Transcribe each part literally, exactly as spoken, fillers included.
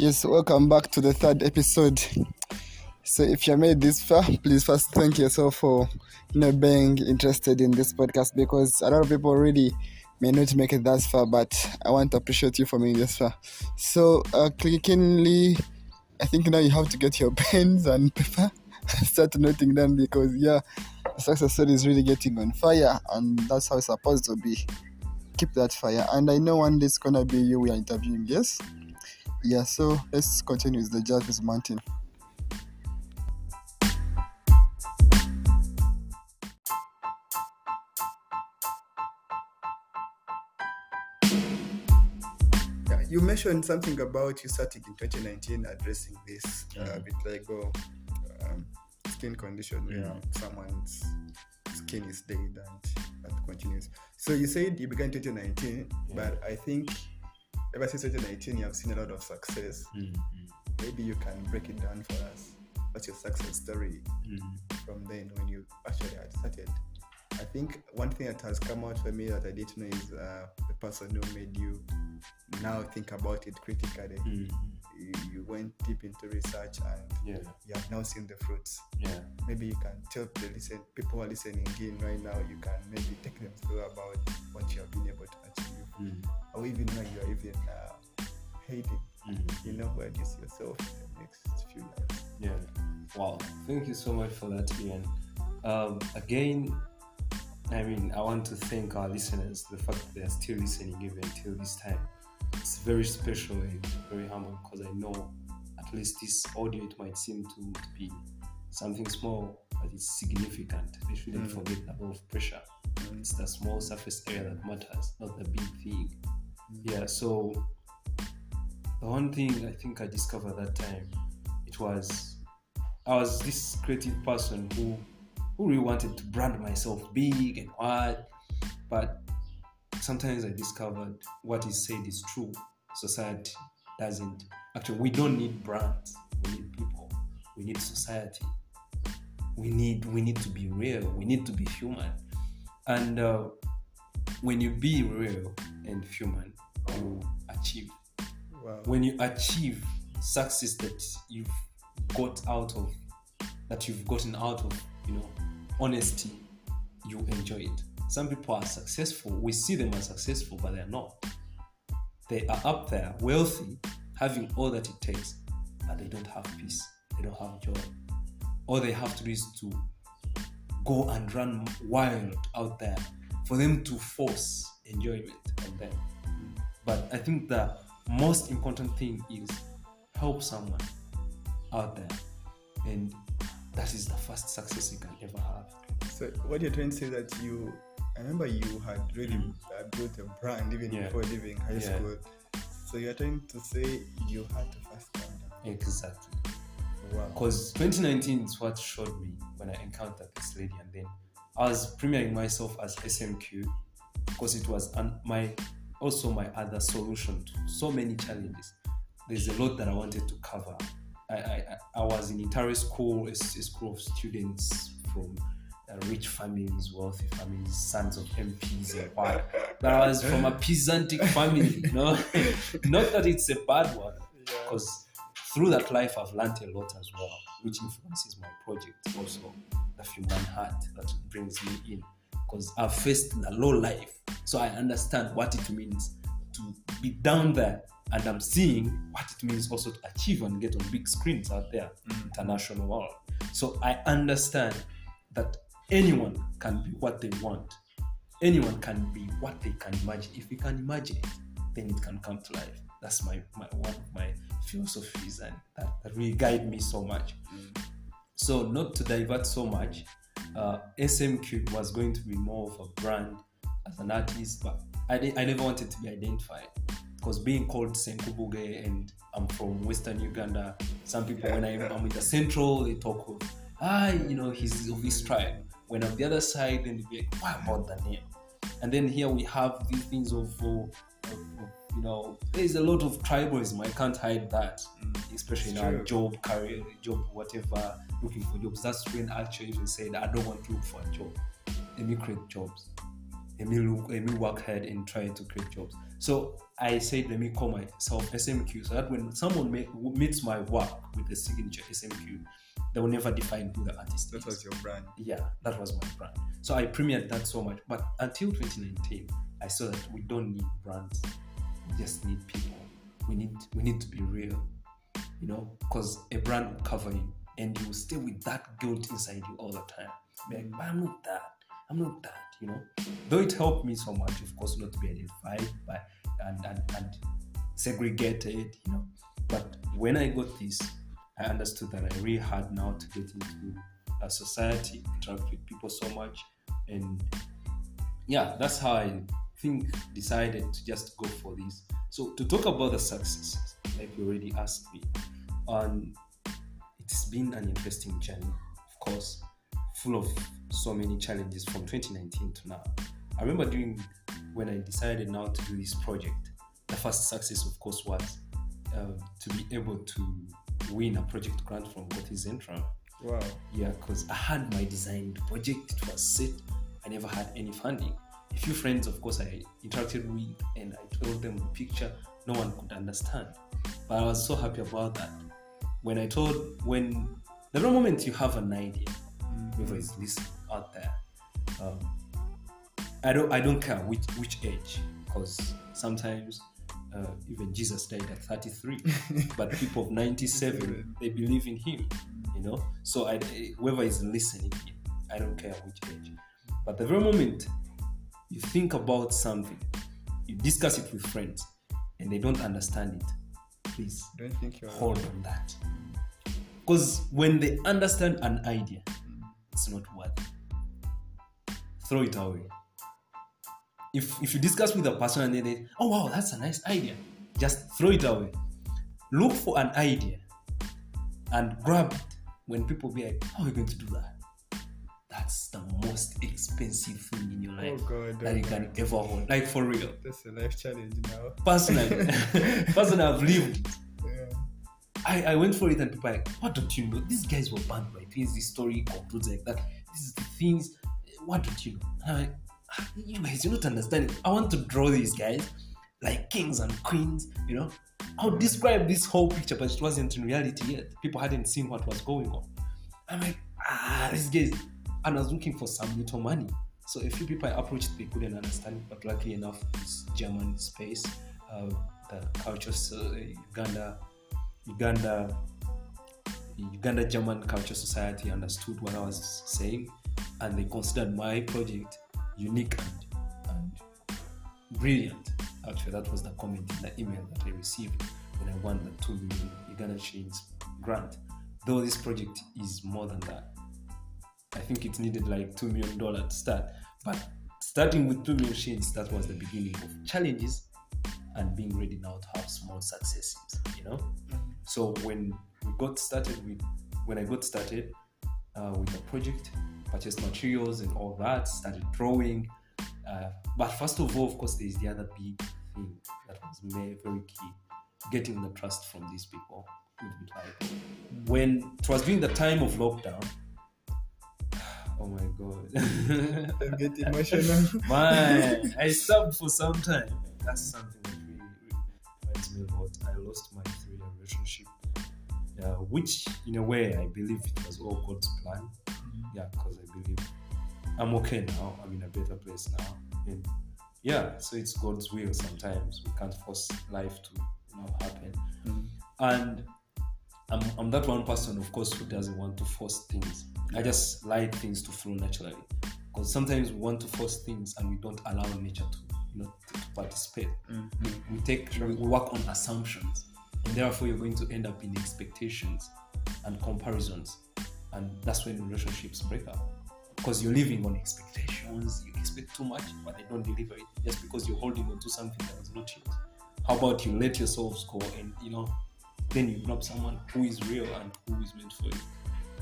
Yes, welcome back to the third episode. So if you made this far, please first thank yourself for you know being interested in this podcast, because a lot of people really may not make it that far, but I want to appreciate you for making this far. So uh, clickingly, I think now you have to get your pens and paper and start noting down, because yeah, the success story is really getting on fire, and that's how it's supposed to be. Keep that fire, and I know one day it's gonna be you we are interviewing. Yes, yeah. So let's continue with the Jasmine's Mountain. You mentioned something about you starting in twenty nineteen addressing this uh, mm. with like oh, um, skin condition, mm. you know, someone's skin is dead and that continues. So you said you began twenty nineteen, yeah. But I think ever since twenty nineteen you have seen a lot of success. Mm-hmm. Maybe you can break it down for us. What's your success story mm-hmm. from then when you actually had started? I think one thing that has come out for me that I didn't know is uh, the person who made you now think about it critically. Mm-hmm. You, you went deep into research and yeah. you have now seen the fruits. Yeah. Maybe you can tell the listen people who are listening in right now, you can maybe take them through about what you have been able to achieve. Mm-hmm. Or even now you are even uh, hating. Mm-hmm. You know where you see yourself in the next few years. Yeah. Wow. Thank you so much for that, Ian. Um, again, I mean, I want to thank our listeners, the fact that they are still listening even till this time. It's very special and very humble, because I know at least this audio, it might seem to, to be something small, but it's significant. They shouldn't mm. forget the level of pressure. Mm. It's the small surface area that matters, not the big thing. Mm. Yeah, so the one thing I think I discovered that time, it was, I was this creative person who who really wanted to brand myself big and wide, but sometimes I discovered what is said is true. Society doesn't. Actually, we don't need brands. We need people. We need society. We need we need to be real. We need to be human. And uh, when you be real and human, you achieve. Wow. When you achieve success that you've got out of, that you've gotten out of, you know, honesty, you enjoy it. Some people are successful. We see them as successful, but they're not. They are up there, wealthy, having all that it takes, but they don't have peace. They don't have joy. All they have to do is to go and run wild out there for them to force enjoyment on them. But I think the most important thing is help someone out there, and that is the first success you can ever have. So what you're trying to say that you, I remember you had really mm. built a brand even yeah. before leaving high yeah. school. So you're trying to say you had to first brand. Exactly. Wow. Because twenty nineteen is what showed me when I encountered this lady, and then I was premiering myself as S M Q, because it was an, my also my other solution to so many challenges. There's a lot that I wanted to cover. I, I, I was in Intare school, a, a school of students from uh, rich families, wealthy families, sons of M Ps and what. But I was from a peasantic family, you know. Not that it's a bad one, because yeah. through that life I've learned a lot as well, which influences my project also, the human heart that brings me in, because I've faced the low life, so I understand what it means to be down there. And I'm seeing what it means also to achieve and get on big screens out there, mm. international world. So I understand that anyone can be what they want. Anyone can be what they can imagine. If you can imagine it, then it can come to life. That's my, my one of my philosophies, and that, that really guide me so much. Mm. So not to divert so much, uh, S M Q was going to be more of a brand as an artist, but I, I never wanted to be identified. Because being called Senkubuge, and I'm from Western Uganda, some people, when I'm, I'm in the central, they talk of, ah, you know, he's of his tribe. When I'm the other side, then they'll be like, what about the name? And then here we have these things of, of, of you know, there's a lot of tribalism. I can't hide that, especially it's in true. Our job, career, job, whatever, looking for jobs. That's when actually they said, I don't want to look for a job. Let me create jobs. Let me, look, let me work hard and try to create jobs. So I said, let me call myself S M Q, so that when someone make, meets my work with the signature S M Q, they will never define who the artist that is. That was your brand. Yeah, that was my brand. So I premiered that so much. But until twenty nineteen, I saw that we don't need brands. We just need people. We need we need to be real, you know, because a brand will cover you and you will stay with that guilt inside you all the time. Be like, but I'm not that. I'm not that, you know. Though it helped me so much, of course, not to be identified by and, and, and segregated, you know. But when I got this, I understood that I really had now to get into a society, interact with people so much. And yeah, that's how I think decided to just go for this. So to talk about the successes, like you already asked me, um, it's been an interesting journey, of course, full of so many challenges from twenty nineteen to now. I remember doing, when I decided now to do this project, the first success, of course, was uh, to be able to win a project grant from what is Entra. Wow. Yeah, because I had my designed project, it was set, I never had any funding. A few friends, of course, I interacted with and I told them the picture, no one could understand. But I was so happy about that. When I told, when, the moment you have an idea, mm-hmm. whoever is listening out there, um, I don't I don't care which, which age, because sometimes Uh, even Jesus died at thirty-three, but people of ninety-seven, they believe in him, you know. So I, whoever is listening, I don't care which age, but the very moment you think about something, you discuss it with friends and they don't understand it, please don't think you're hold on that, because when they understand an idea, it's not worth it. Throw it away. If if you discuss with a person and they, oh wow, that's a nice idea, just throw it away. Look for an idea and grab it. When people be like, how are you going to do that? That's the most expensive thing in your life oh God, that you God. can ever hold. Like for real. That's a life challenge now. Personally, personally, I've lived it. Yeah. I, I went for it and people are like, what don't you know? These guys were banned by things, this story concludes like that. This is the things, what don't you know? And I'm like, you guys, you're not understanding. I want to draw these guys like kings and queens, you know. I'll describe this whole picture, but it wasn't in reality yet. People hadn't seen what was going on. I'm like, ah, these guys. And I was looking for some little money. So a few people I approached, they couldn't understand it. But luckily enough, it's German space, uh, the culture, uh, Uganda, Uganda, Uganda German Culture Society understood what I was saying, and they considered my project unique and, and brilliant. Actually, that was the comment in the email that I received when I won the two million Uganda shillings grant. Though this project is more than that. I think it needed like two million dollars to start. But starting with two million shillings, that was the beginning of challenges and being ready now to have small successes, you know? Mm-hmm. So when we got started with, when I got started uh, with the project, purchased materials and all that, started drawing. Uh, but first of all, of course, there's the other big thing that was very key, getting the trust from these people. When it was during the time of lockdown, oh my God. I get emotional. Man, I sobbed for some time. That's something that really, really reminds me about. I lost my three-year relationship, uh, which in a way, I believe it was all God's plan. Yeah, because I believe I'm okay now. I'm in a better place now. And yeah, so it's God's will sometimes. We can't force life to, you know, happen. Mm-hmm. And I'm, I'm that one person, of course, who doesn't want to force things. I just like things to flow naturally. Because sometimes we want to force things and we don't allow nature to, you know, to, to participate. Mm-hmm. We, we take, we work on assumptions. And therefore, you're going to end up in expectations and comparisons. And that's when relationships break up, because you're living on expectations. You expect too much, but they don't deliver it just because you're holding on to something that is not yours. How about you let yourselves go, and you know, then you grab someone who is real and who is meant for you.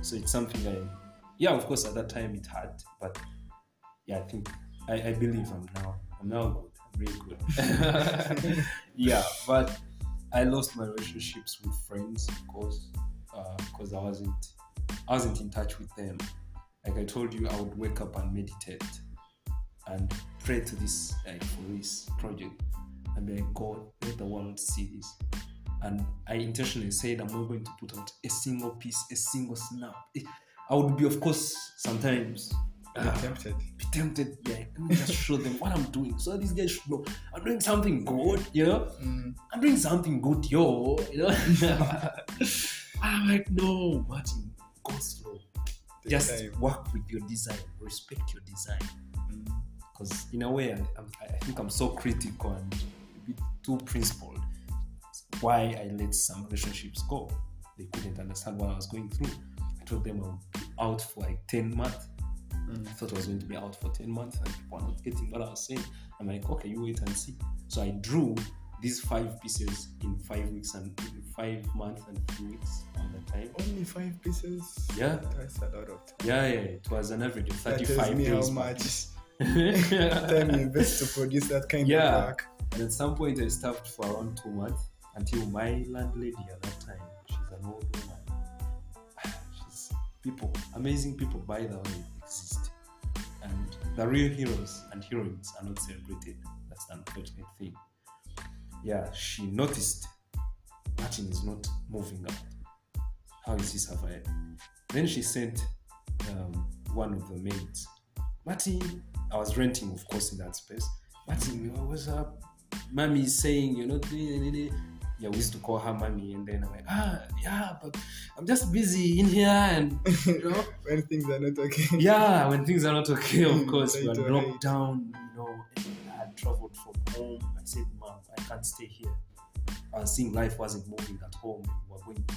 So it's something I, yeah, of course, at that time it hurt, but yeah, I think I, I believe I'm now, I'm now good, I'm really good. Yeah, but I lost my relationships with friends, of course, because uh, I wasn't. I wasn't in touch with them. Like I told you, I would wake up and meditate and pray to this, like for this project. and be like, God, let the world see this. And I intentionally said I'm not going to put out a single piece, a single snap. I would be, of course, sometimes uh, tempted. Be tempted, yeah. Let me just show them what I'm doing. So these guys should know I'm doing something good, you know. Mm. I'm doing something good, yo. You know. I'm like, no, Martin, go slow. Take just time. Work with your design. Respect your design. Because mm. in a way, I, I think I'm so critical and a bit too principled. Why I let some relationships go. They couldn't understand what I was going through. I told them I would be out for like ten months. Mm. I thought I was going to be out for ten months and people are not getting what I was saying. I'm like, okay, you wait and see. So I drew these five pieces in five weeks and in five months and two weeks on the time. Only five pieces? Yeah. That's a lot of time. Yeah, yeah. It was an average of thirty-five days. That tells me how much time you invest to produce that kind yeah. of work. And at some point I stopped for around two months. Until my landlady at that time, she's an old woman. She's people, amazing people, by the way, exist. And the real heroes and heroines are not celebrated. That's the unfortunate thing. Yeah, she noticed Martin is not moving out. How is he surviving? Then she sent um, one of the maids. Martin, I was renting, of course, in that space. Martin, what's up? Mommy is saying, you're not doing anything. Yeah, we used to call her mommy, and then I'm like, ah, yeah, but I'm just busy in here, and you know, when things are not okay. Yeah, when things are not okay, of course, we are locked down. You know, and I had traveled from home. I said, Mom, I can't stay here. I was seeing life wasn't moving at home. We were going to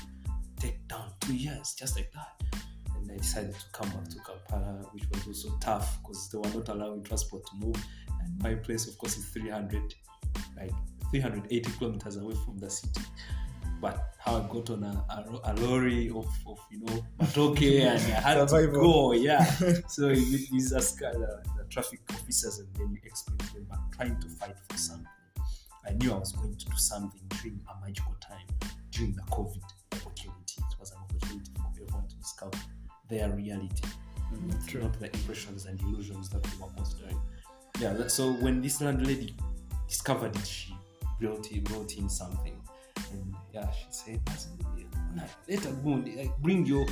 take down two years, just like that. And I decided to come back to Kampala, which was also tough because they were not allowing transport to move. And my place, of course, is three hundred, like three hundred eighty kilometers away from the city. But how I got on a, a, a lorry of, of, you know, matoke and I had to go, yeah. So you, you ask uh, the, the traffic officers and then you explain to them, I'm trying to fight for something. I knew I was going to do something during a magical time, during the COVID opportunity. It was an opportunity for everyone to discover their reality, mm, true. Not the impressions and illusions that we were considering. Yeah, that, so when this landlady discovered it, she wrote, wrote in something, and yeah, she said, "Let her go. Like, bring your,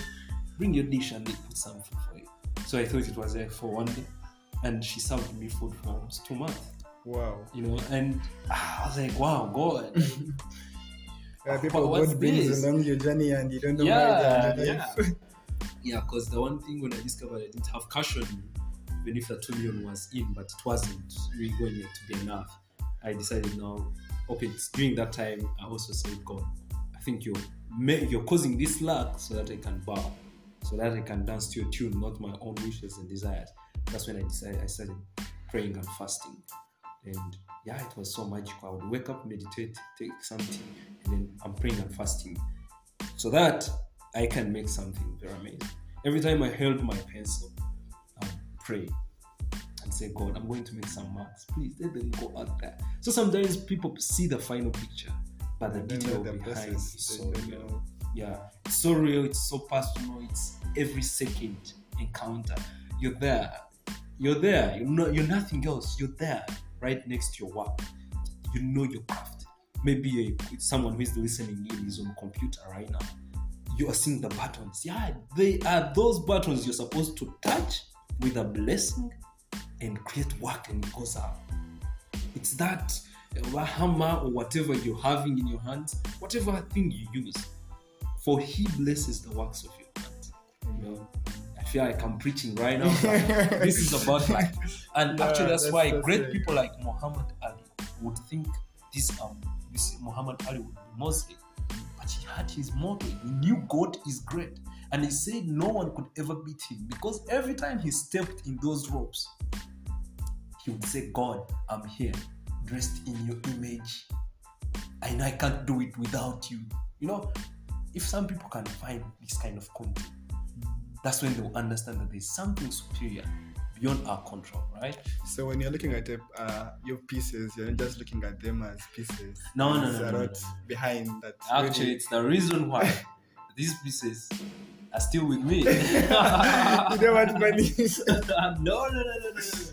bring your dish, and they put something for you." So I thought it was like for one day, and she served me food for almost two months. Wow, you know, and I was like, "Wow, God." uh, people God brings along your journey, and you don't know yeah, why. Yeah, yeah, because the one thing when I discovered I didn't have cash on me, even if the two million was in, but it wasn't really going yet to be enough. I decided now, okay, it's during that time, I also said, God, I think you're, you're causing this lack so that I can bow, so that I can dance to your tune, not my own wishes and desires. That's when I decided, I started praying and fasting. And yeah, it was so magical. I would wake up, meditate, take something, and then I'm praying and fasting so that I can make something very amazing. Every time I held my pencil, I would pray and say, God, I'm going to make some marks. Please let them go out there. So sometimes people see the final picture, but the and detail behind process, is so real. Know. Yeah, it's so real. It's so personal. It's every second encounter. You're there. You're there. You're not. You're nothing else. You're there, right next to your work. You know your craft. Maybe a, someone who is listening in is on a computer right now. You are seeing the buttons. Yeah, they are those buttons you're supposed to touch with a blessing and create work, and it goes out. It's that uh, hammer or whatever you're having in your hands, whatever thing you use, for He blesses the works of your hands. You know, I feel like I'm preaching right now. This is about life, and yeah, actually that's, that's why that's great it. People like Muhammad Ali would think this. Um, this Muhammad Ali would be Muslim, but he had his motto. He knew God is great, and he said no one could ever beat him because every time he stepped in those ropes, He would say, God, I'm here, dressed in your image. I know I can't do it without you. You know, if some people can find this kind of content, that's when they'll understand that there's something superior beyond our control, right? So when you're looking at uh, your pieces, you're not just looking at them as pieces. No, no, no, no, no, no. Behind that. Actually, really... it's the reason why these pieces are still with me. You don't want money. no, no, no, no, no, no.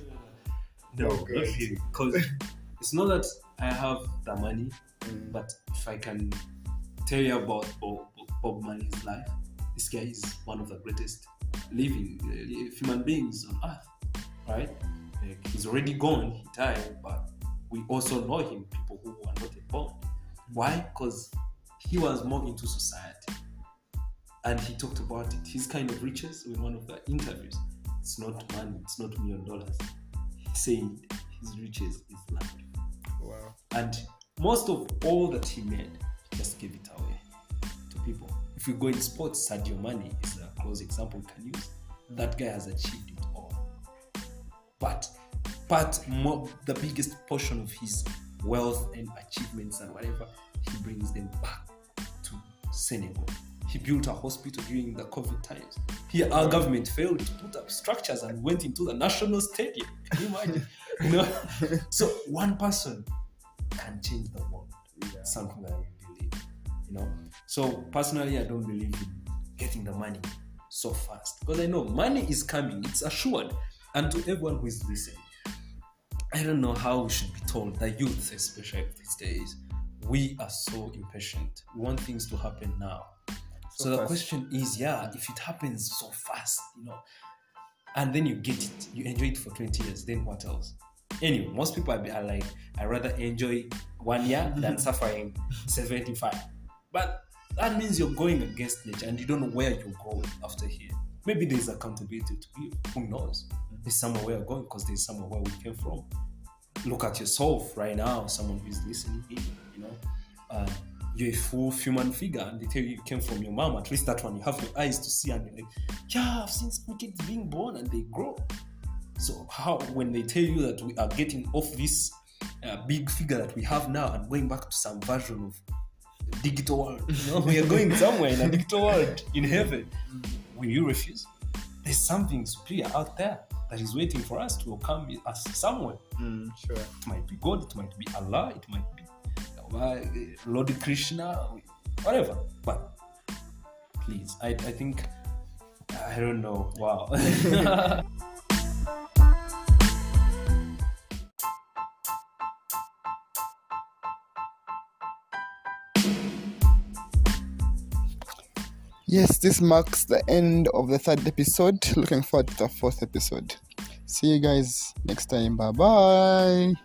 No, because It's not that I have the money, mm. but if I can tell you about Bob, Bob Marley's life, this guy is one of the greatest living uh, human beings on earth, right? Like, he's already gone, he died, but we also know him, people who are not involved. Why? Because he was more into society, and he talked about it. His kind of riches in one of the interviews. It's not money, it's not million dollars. He said his riches is life. Wow. And most of all that he made, he just gave it away to people. If you go in sports, Sadio Mane is a close example we can use. That guy has achieved it all. But but more, the biggest portion of his wealth and achievements and whatever, he brings them back to Senegal. He built a hospital during the COVID times. Here, our government failed to put up structures and went into the national stadium. Can you imagine? You know? So one person can change the world. Yeah. Something that I believe, you know. So personally, I don't believe in getting the money so fast, because I know money is coming; it's assured. And to everyone who is listening, I don't know how we should be told, the youth especially these days, we are so impatient. We want things to happen now. So, so the question is, yeah, if it happens so fast, you know, and then you get it, you enjoy it for twenty years, then what else? Anyway, most people are like, I rather enjoy one year than suffering seventy-five. But that means you're going against nature and you don't know where you're going after here. Maybe there's accountability to you, who knows? There's somewhere we are going because there's somewhere where we came from. Look at yourself right now, someone who's listening in, you know. Uh, you're a full human figure and they tell you you came from your mom, at least that one, you have your eyes to see and you're like, yeah, I've seen some kids being born and they grow. So how, when they tell you that we are getting off this uh, big figure that we have now and going back to some version of digital world, you know, we are going somewhere in a digital world, in heaven, will you refuse? There's something superior out there that is waiting for us to come us somewhere. Mm, sure. It might be God, it might be Allah, it might be Lord Krishna, whatever. But please, I, I think, I don't know, wow. Yes, this marks the end of the third episode. Looking forward to the fourth episode. See you guys next time. Bye-bye.